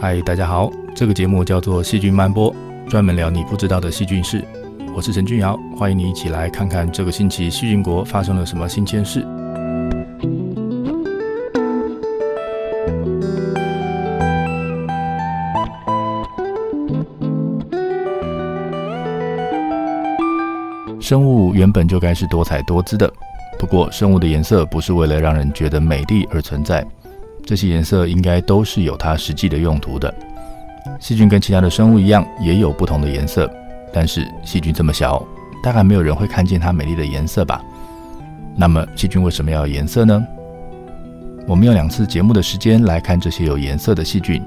嗨，大家好，这个节目叫做细菌漫播，专门聊你不知道的细菌事。我是陈俊尧，欢迎你一起来看看这个星期细菌国发生了什么新鲜事。生物原本就该是多彩多姿的，不过生物的颜色不是为了让人觉得美丽而存在，这些颜色应该都是有它实际的用途的。细菌跟其他的生物一样，也有不同的颜色，但是细菌这么小，大概没有人会看见它美丽的颜色吧。那么细菌为什么要有颜色呢？我们用2次节目的时间来看这些有颜色的细菌，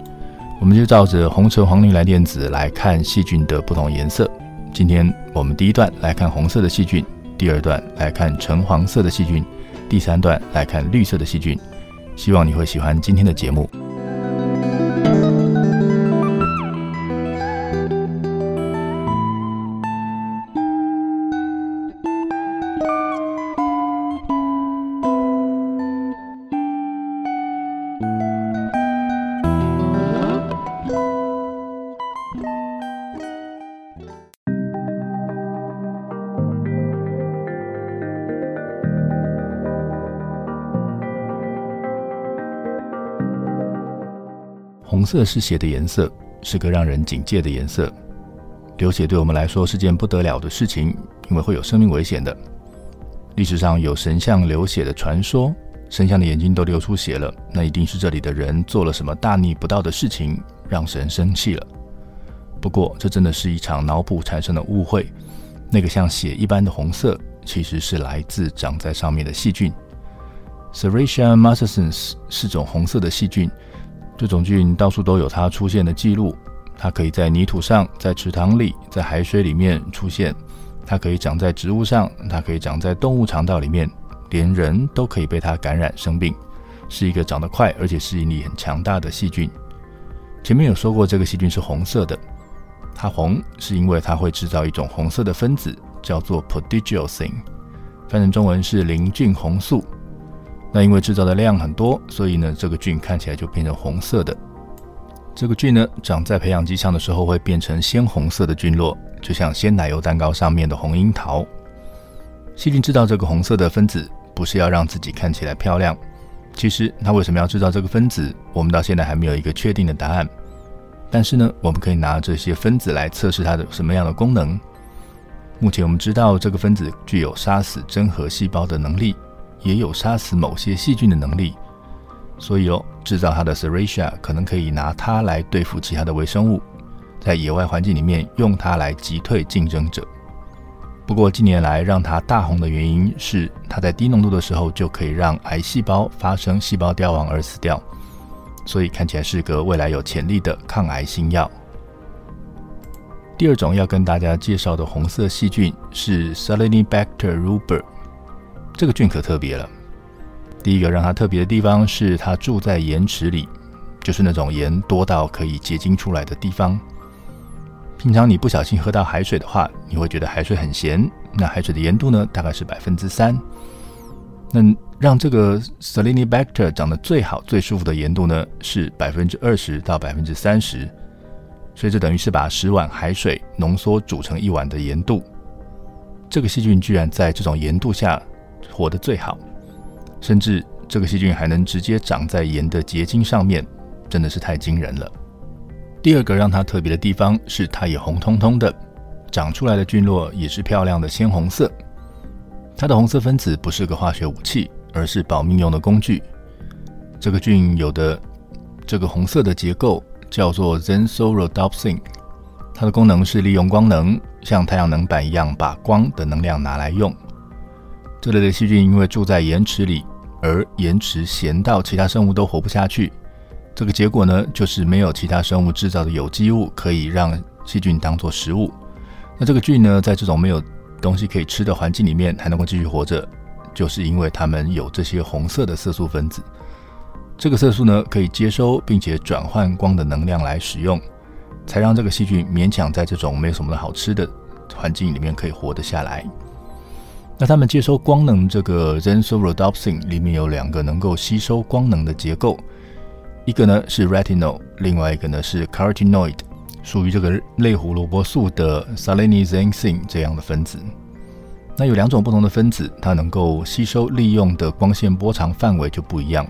我们就照着红橙黄绿蓝靛紫来看细菌的不同颜色。今天我们第一段来看红色的细菌，第二段来看橙黄色的细菌，第三段来看绿色的细菌。希望你会喜欢今天的节目。红色是血的颜色，是个让人警戒的颜色。流血对我们来说是件不得了的事情，因为会有生命危险的。历史上有神像流血的传说，神像的眼睛都流出血了，那一定是这里的人做了什么大逆不道的事情，让神生气了。不过这真的是一场脑补产生的误会，那个像血一般的红色其实是来自长在上面的细菌。 Serratia marcescens 是种红色的细菌，这种菌到处都有它出现的记录，它可以在泥土上，在池塘里，在海水里面出现，它可以长在植物上，它可以长在动物肠道里面，连人都可以被它感染生病，是一个长得快而且适应力很强大的细菌。前面有说过这个细菌是红色的，它红是因为它会制造一种红色的分子，叫做 prodigiosin， 翻成中文是邻近红素。那因为制造的量很多，所以呢，这个菌看起来就变成红色的。这个菌呢，长在培养基上的时候会变成鲜红色的菌落，就像鲜奶油蛋糕上面的红樱桃。细菌制造这个红色的分子，不是要让自己看起来漂亮。其实它为什么要制造这个分子，我们到现在还没有一个确定的答案。但是呢，我们可以拿这些分子来测试它的什么样的功能。目前我们知道这个分子具有杀死真核细胞的能力，也有杀死某些细菌的能力，所以制造它的 Serratia 可能可以拿它来对付其他的微生物，在野外环境里面用它来击退竞争者。不过近年来让它大红的原因是，它在低浓度的时候就可以让癌细胞发生细胞凋亡而死掉，所以看起来是个未来有潜力的抗癌新药。第二种要跟大家介绍的红色细菌是 Salinibacter ruber，这个菌可特别了。第一个让它特别的地方是，它住在盐池里，就是那种盐多到可以结晶出来的地方。平常你不小心喝到海水的话，你会觉得海水很咸，那海水的盐度呢，大概是 3%。那让这个 Salinibacter 长得最好最舒服的盐度呢是 20% 到 30%， 所以这等于是把10碗海水浓缩煮成1碗的盐度。这个细菌居然在这种盐度下活得最好，甚至这个细菌还能直接长在盐的结晶上面，真的是太惊人了。第二个让它特别的地方是它也红彤彤的，长出来的菌落也是漂亮的鲜红色。它的红色分子不是个化学武器，而是保命用的工具。这个菌有的这个红色的结构叫做 Xen-Sorhodopsin， 它的功能是利用光能，像太阳能板一样把光的能量拿来用。这类的细菌因为住在盐池里，而盐池咸到其他生物都活不下去，这个结果呢就是没有其他生物制造的有机物可以让细菌当作食物。那这个菌呢在这种没有东西可以吃的环境里面还能够继续活着，就是因为它们有这些红色的色素分子。这个色素呢可以接收并且转换光的能量来使用，才让这个细菌勉强在这种没有什么好吃的环境里面可以活得下来。那它们接收光能，这个 Xanthomonadin 里面有两个能够吸收光能的结构，一个呢是 retinol， 另外一个呢是 carotenoid， 属于这个类胡萝卜素的 Salenisensin 这样的分子。那有两种不同的分子，它能够吸收利用的光线波长范围就不一样，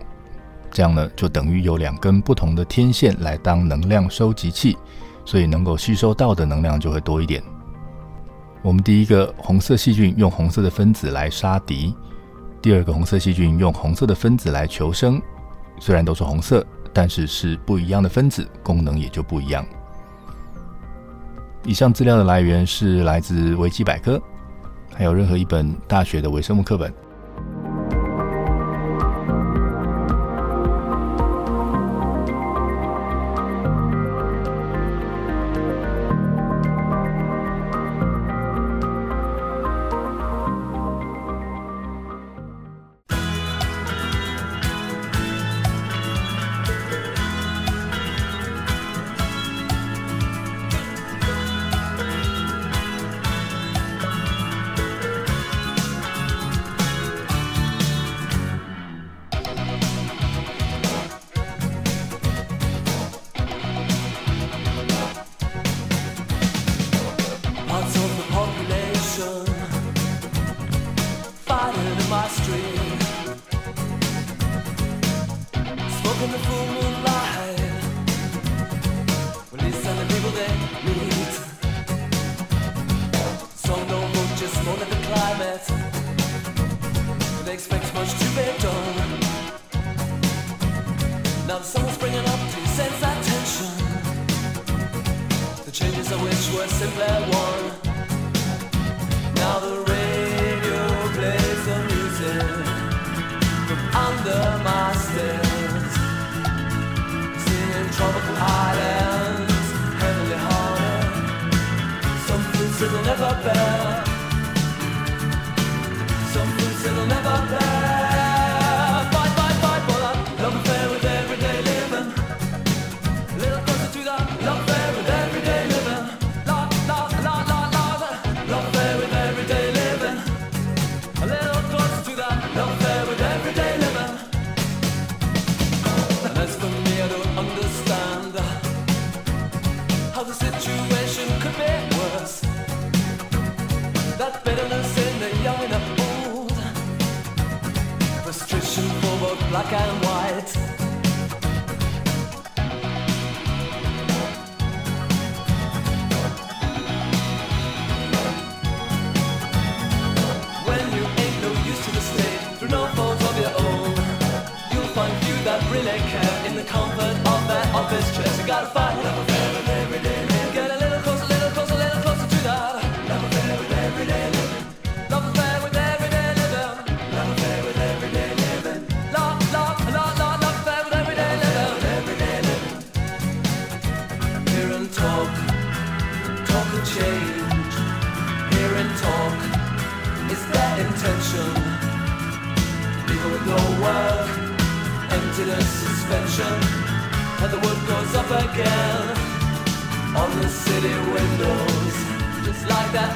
这样呢就等于有两根不同的天线来当能量收集器，所以能够吸收到的能量就会多一点。我们第一个红色细菌用红色的分子来杀敌，第二个红色细菌用红色的分子来求生，虽然都是红色，但是是不一样的分子，功能也就不一样。以上资料的来源是来自维基百科，还有任何一本大学的微生物课本。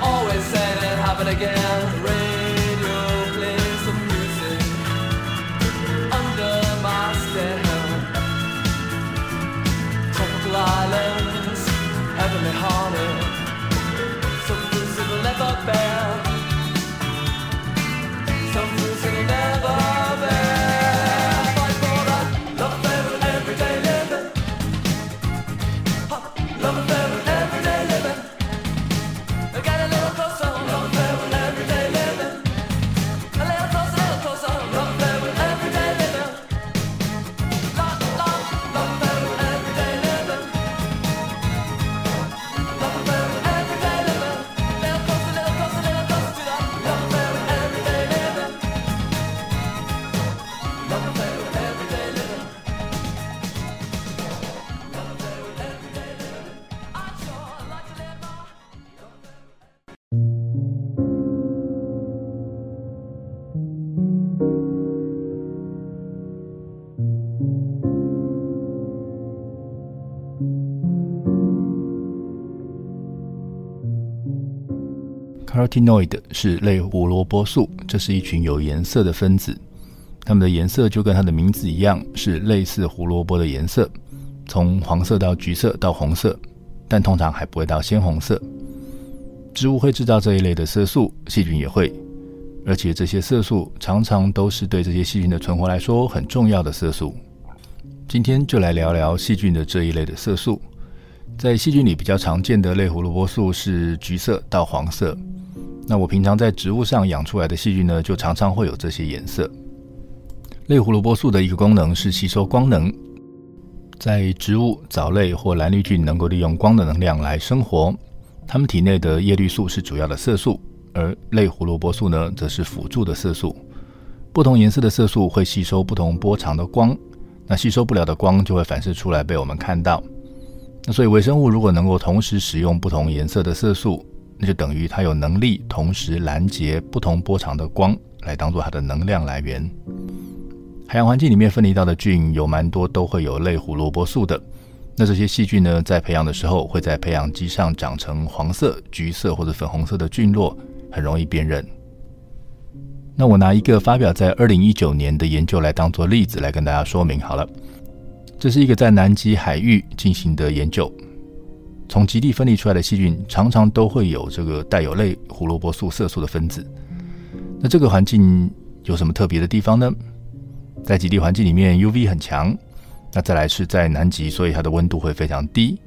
Always said it happened again. Radio plays some music. carotenoid 是类胡萝卜素，这是一群有颜色的分子，它们的颜色就跟它的名字一样，是类似胡萝卜的颜色，从黄色到橘色到红色，但通常还不会到鲜红色。植物会制造这一类的色素，细菌也会，而且这些色素常常都是对这些细菌的存活来说很重要的色素。今天就来聊聊细菌的这一类的色素。在细菌里比较常见的类胡萝卜素是橘色到黄色，那我平常在植物上养出来的细菌呢，就常常会有这些颜色。类胡萝卜素的一个功能是吸收光能，在植物、藻类或蓝绿菌能够利用光的能量来生活，它们体内的叶绿素是主要的色素，而类胡萝卜素呢，则是辅助的色素。不同颜色的色素会吸收不同波长的光，那吸收不了的光就会反射出来被我们看到。那所以微生物如果能够同时使用不同颜色的色素，那就等于它有能力同时拦截不同波长的光，来当作它的能量来源。海洋环境里面分离到的菌有蛮多都会有类胡萝卜素的，那这些细菌呢，在培养的时候会在培养基上长成黄色、橘色或者粉红色的菌落，很容易辨认。那我拿一个发表在2019年的研究来当作例子来跟大家说明好了。这是一个在南极海域进行的研究，从极地分离出来的细菌常常都会有这个带有类胡萝卜素色素的分子。那这个环境有什么特别的地方呢？在极地环境里面 UV 很强，那再来是在南极，所以它的温度会非常低，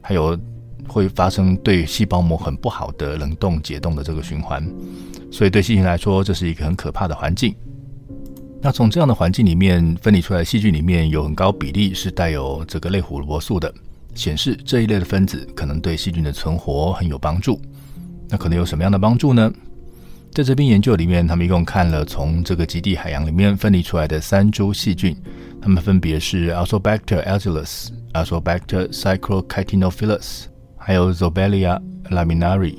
还有会发生对细胞膜很不好的冷冻解冻的这个循环，所以对细菌来说这是一个很可怕的环境。那从这样的环境里面分离出来的细菌里面有很高比例是带有这个类胡萝卜素的，显示这一类的分子可能对细菌的存活很有帮助。那可能有什么样的帮助呢？在这篇研究里面，他们一共看了从这个极地海洋里面分离出来的3株细菌，它们分别是 Alsobacter aeuginosa、Alsobacter cyclocatinophilus 还有 Zobelia laminari。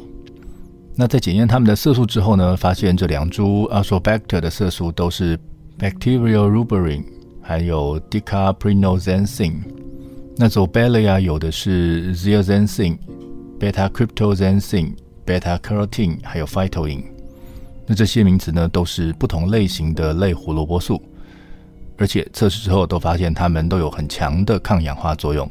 那在检验它们的色素之后呢，发现这2株 Alsobacter 的色素都是Bacterial ruberin 还有 dicarprrinocenssin， 那 Zobelia 有的是 zeaxanthin、beta-cryptoxanthin、beta-carotene 还有 phytoin。 那这些名词呢，都是不同类型的类胡萝卜素，而且测试之后都发现它们都有很强的抗氧化作用。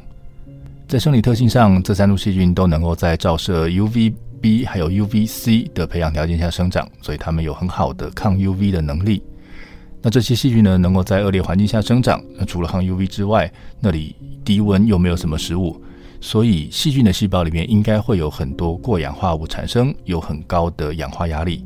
在生理特性上，这3株细菌都能够在照射 UVB 还有 UVC 的培养条件下生长，所以它们有很好的抗 UV 的能力。那这些细菌呢，能够在恶劣环境下生长，那除了抗 UV 之外，那里低温又没有什么食物，所以细菌的细胞里面应该会有很多过氧化物产生，有很高的氧化压力。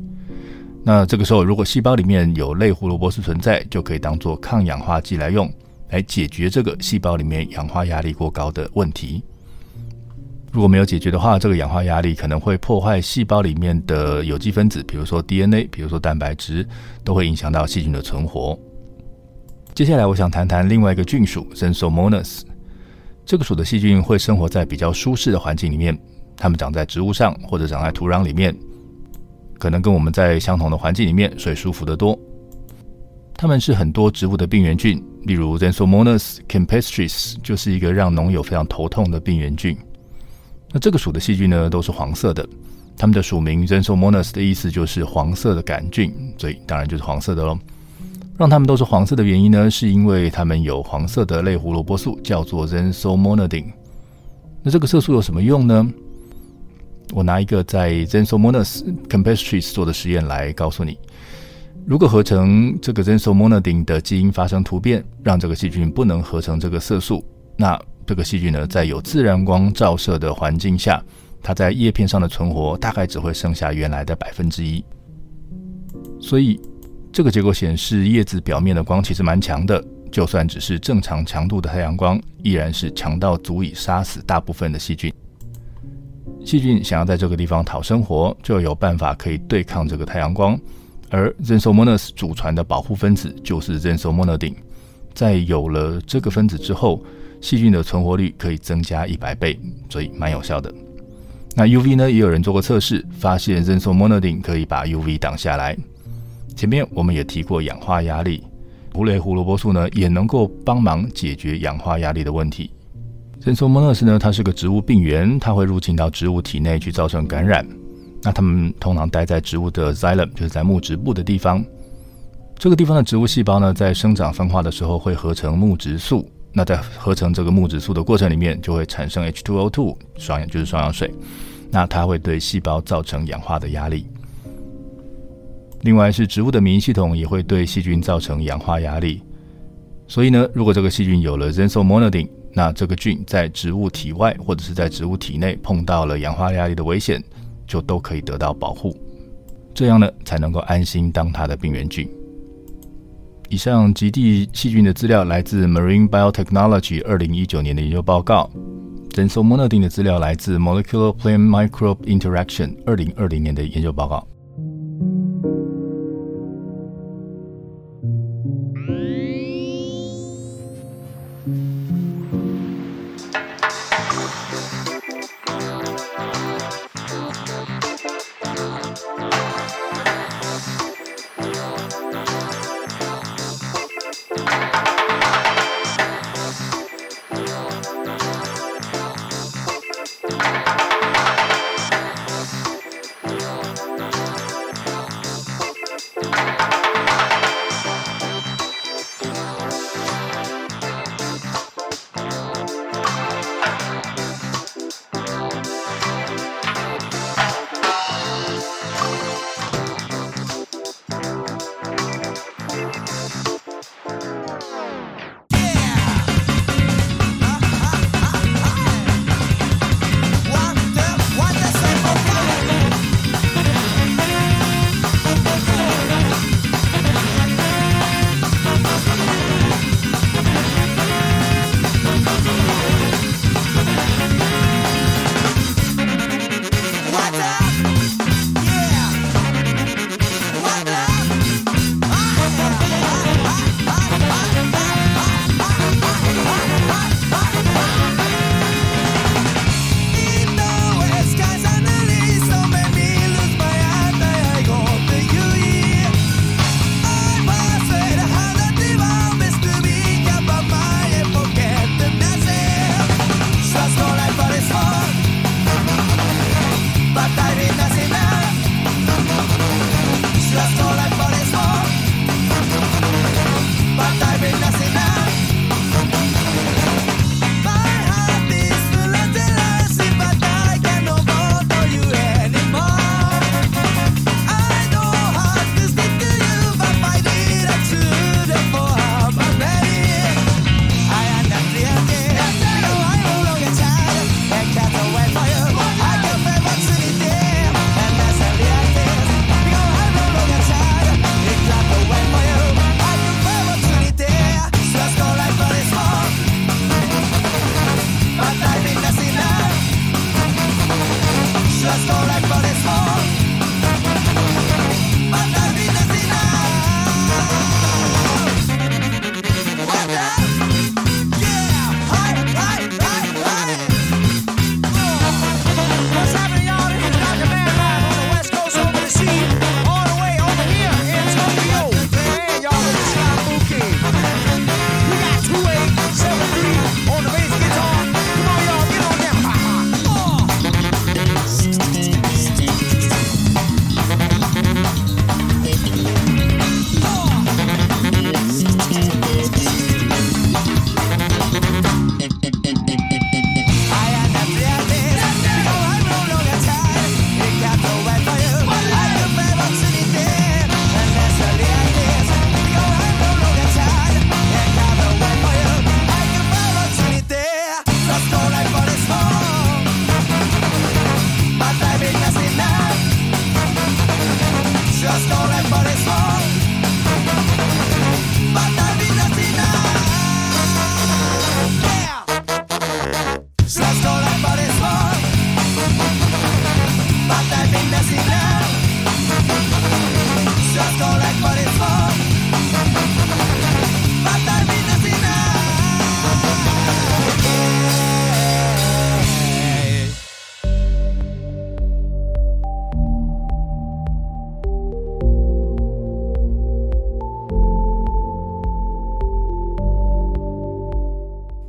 那这个时候如果细胞里面有类胡萝卜素存在，就可以当作抗氧化剂来用，来解决这个细胞里面氧化压力过高的问题。如果没有解决的话，这个氧化压力可能会破坏细胞里面的有机分子，比如说 DNA， 比如说蛋白质，都会影响到细菌的存活。接下来我想谈谈另外一个菌属 Zensomonus。 这个属的细菌会生活在比较舒适的环境里面，它们长在植物上或者长在土壤里面，可能跟我们在相同的环境里面所以舒服得多。它们是很多植物的病原菌，例如 Zensomonus campestris 就是一个让农友非常头痛的病原菌。那这个属的细菌呢，都是黄色的，它们的属名 Rensomonus 的意思就是黄色的杆菌，所以当然就是黄色的咯。让它们都是黄色的原因呢，是因为它们有黄色的类胡萝卜素，叫做 Xanthomonadin。 那这个色素有什么用呢？我拿一个在 Xanthomonus campestris 做的实验来告诉你。如果合成这个 Xanthomonadin 的基因发生突变，让这个细菌不能合成这个色素，那这个细菌呢，在有自然光照射的环境下，它在叶片上的存活大概只会剩下原来的 1%。 所以这个结果显示，叶子表面的光其实蛮强的，就算只是正常强度的太阳光，依然是强到足以杀死大部分的细菌。细菌想要在这个地方讨生活，就有办法可以对抗这个太阳光，而 Xanthomonus 祖传的保护分子就是 Xanthomonadin。 在有了这个分子之后，细菌的存活率可以增加100倍，所以蛮有效的。那 UV 呢，也有人做过测试，发现 Xanthomonadin 可以把 UV 挡下来。前面我们也提过氧化压力，类胡萝卜素呢，也能够帮忙解决氧化压力的问题。 Xanthomonus 呢，它是个植物病原，它会入侵到植物体内去造成感染。那它们通常待在植物的 xylem， 就是在木质部的地方。这个地方的植物细胞呢，在生长分化的时候会合成木质素。那在合成这个木质素的过程里面，就会产生 H2O2， 就是双氧水。那它会对细胞造成氧化的压力。另外是植物的免疫系统也会对细菌造成氧化压力。所以呢，如果这个细菌有了 Xanthomonadin， 那这个菌在植物体外或者是在植物体内碰到了氧化压力的危险，就都可以得到保护。这样呢，才能够安心当它的病原菌。以上极地细菌的资料来自 Marine Biotechnology 2019年的研究报告， Rensomonadine 的资料来自 Molecular Plant Microbe Interaction 2020年的研究报告。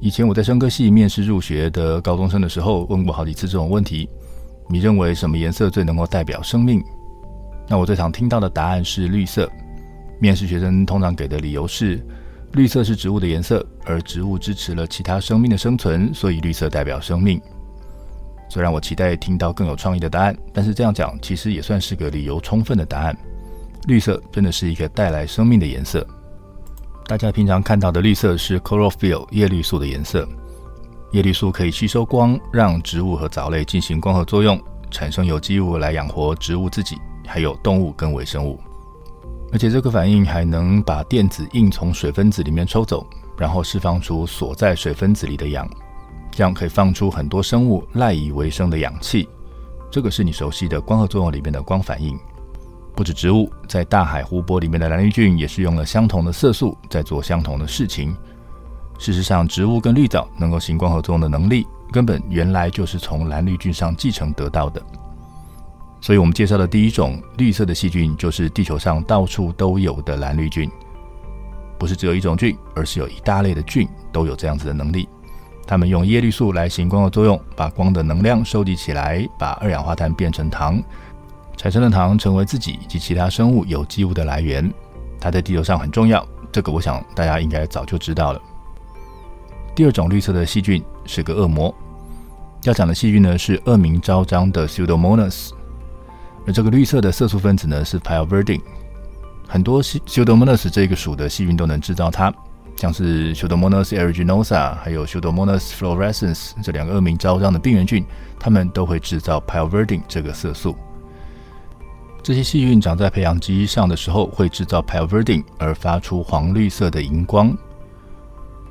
以前我在生科系面试入学的高中生的时候，问过好几次这种问题。你认为什么颜色最能够代表生命？那我最常听到的答案是绿色。面试学生通常给的理由是，绿色是植物的颜色，而植物支持了其他生命的生存，所以绿色代表生命。虽然我期待听到更有创意的答案，但是这样讲其实也算是个理由充分的答案。绿色真的是一个带来生命的颜色。大家平常看到的绿色是 chlorophyll 叶绿素的颜色。叶绿素可以吸收光，让植物和藻类进行光合作用，产生有机物来养活植物自己，还有动物跟微生物。而且这个反应还能把电子硬从水分子里面抽走，然后释放出所在水分子里的氧，这样可以放出很多生物赖以为生的氧气。这个是你熟悉的光合作用里面的光反应。不止植物，在大海湖泊里面的蓝绿菌也是用了相同的色素在做相同的事情。事实上，植物跟绿藻能够行光合作用的能力，根本原来就是从蓝绿菌上继承得到的。所以我们介绍的第一种绿色的细菌，就是地球上到处都有的蓝绿菌。不是只有一种菌，而是有一大类的菌都有这样子的能力。它们用叶绿素来行光合作用，把光的能量收集起来，把二氧化碳变成糖。产生的糖成为自己以及其他生物有机物的来源，它在地球上很重要，这个我想大家应该早就知道了。第二种绿色的细菌是个恶魔，要讲的细菌呢是恶名昭彰的 Pseudomonas， 而这个绿色的色素分子呢是 pyoverdin， 很多 Pseudomonas 这个属的细菌都能制造它，像是 Pseudomonas aeruginosa 还有 Pseudomonas fluorescence 这两个恶名昭彰的病原菌，它们都会制造 pyoverdin 这个色素。这些细菌长在培养基上的时候会制造 pyoverdin， 而发出黄绿色的荧光。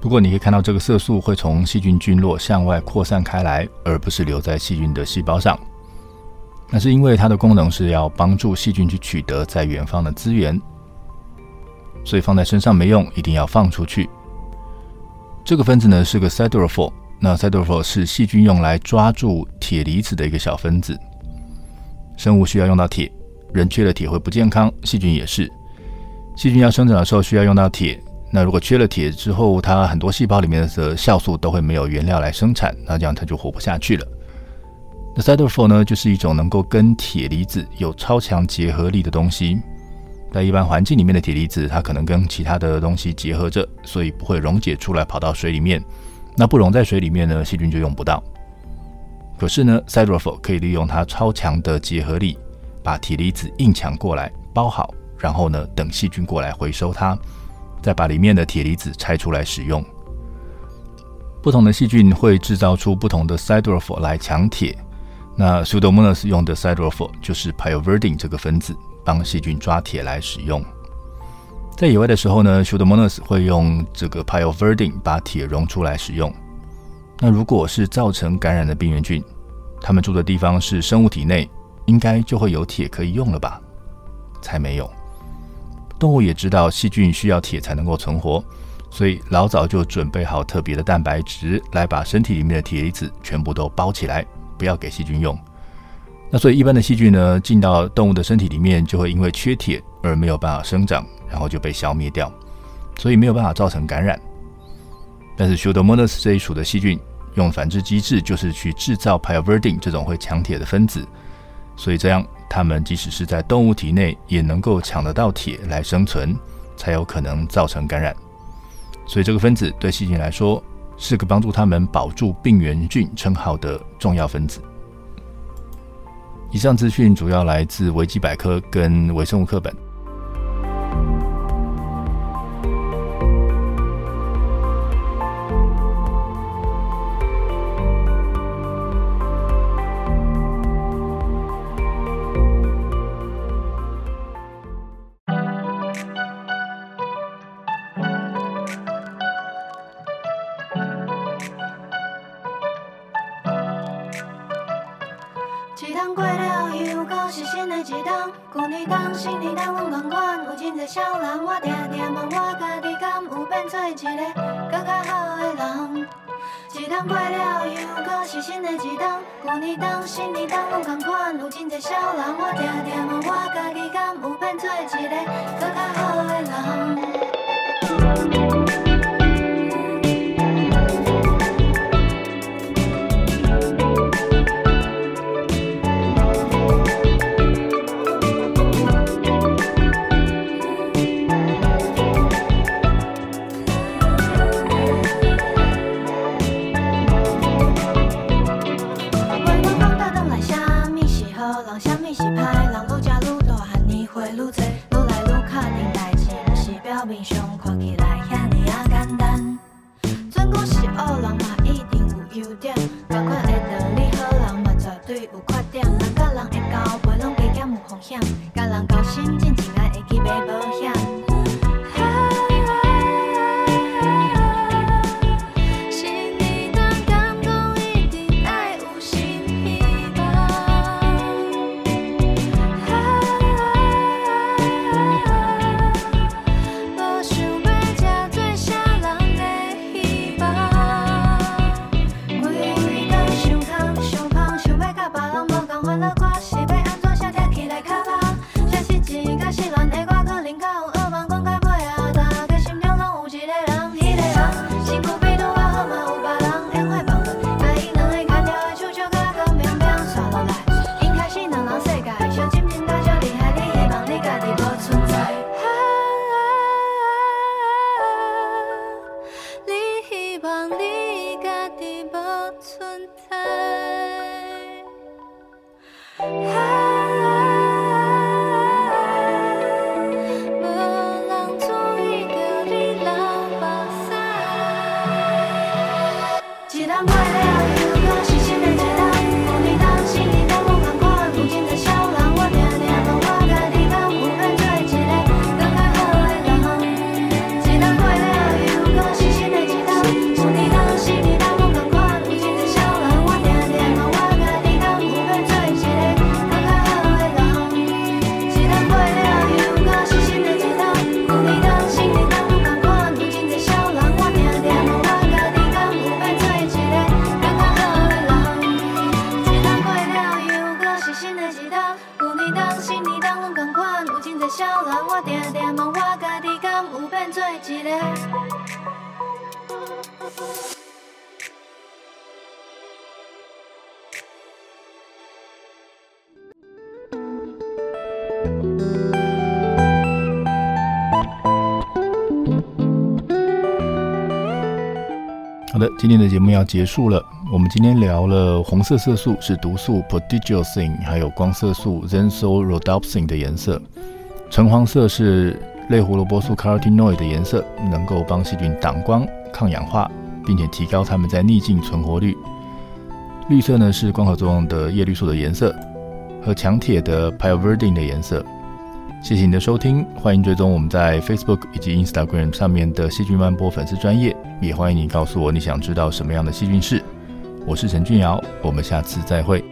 不过你可以看到这个色素会从细菌菌落向外扩散开来，而不是留在细菌的细胞上。那是因为它的功能是要帮助细菌去取得在远方的资源，所以放在身上没用，一定要放出去。这个分子呢是个 siderophore， 那 siderophore 是细菌用来抓住铁离子的一个小分子。生物需要用到铁，人缺了铁会不健康，细菌也是。细菌要生长的时候需要用到铁，那如果缺了铁之后，它很多细胞里面的酵素都会没有原料来生产，那这样它就活不下去了。那 siderophore 呢，就是一种能够跟铁离子有超强结合力的东西。在一般环境里面的铁离子，它可能跟其他的东西结合着，所以不会溶解出来跑到水里面。那不溶在水里面呢，细菌就用不到。可是呢 siderophore 可以利用它超强的结合力，把铁离子硬抢过来包好，然后呢等细菌过来回收它，再把里面的铁离子拆出来使用。不同的细菌会制造出不同的 siderophore 来抢铁，那 Pseudomonas 用的 siderophore 就是 pyoverdin 这个分子，帮细菌抓铁来使用。在野外的时候呢， Pseudomonas 会用这个 pyoverdin 把铁溶出来使用。那如果是造成感染的病原菌，它们住的地方是生物体内，应该就会有铁可以用了吧？才没有。动物也知道细菌需要铁才能够存活，所以老早就准备好特别的蛋白质来把身体里面的铁离子全部都包起来，不要给细菌用。那所以一般的细菌呢，进到动物的身体里面就会因为缺铁而没有办法生长，然后就被消灭掉，所以没有办法造成感染。但是 Pseudomonas 这一属的细菌用繁殖机制就是去制造 pyoverdin 这种会抢铁的分子，所以这样它们即使是在动物体内也能够抢得到铁来生存，才有可能造成感染。所以这个分子对细菌来说是个帮助它们保住病原菌称号的重要分子。以上资讯主要来自维基百科跟微生物课本。好的，今天的节目要结束了。我们今天聊了红色色素是毒素 prodigiosin， 还有光色素 Xen-Sorhodopsin 的颜色，橙黄色是类胡萝卜素 carotenoid 的颜色，能够帮细菌挡光、抗氧化，并且提高它们在逆境存活率。绿色呢是光合作用的叶绿素的颜色和强铁的 pyoverdin 的颜色。谢谢你的收听，欢迎追踪我们在 Facebook 以及 Instagram 上面的细菌漫播粉丝专页，也欢迎你告诉我你想知道什么样的细菌事。我是陈俊尧，我们下次再会。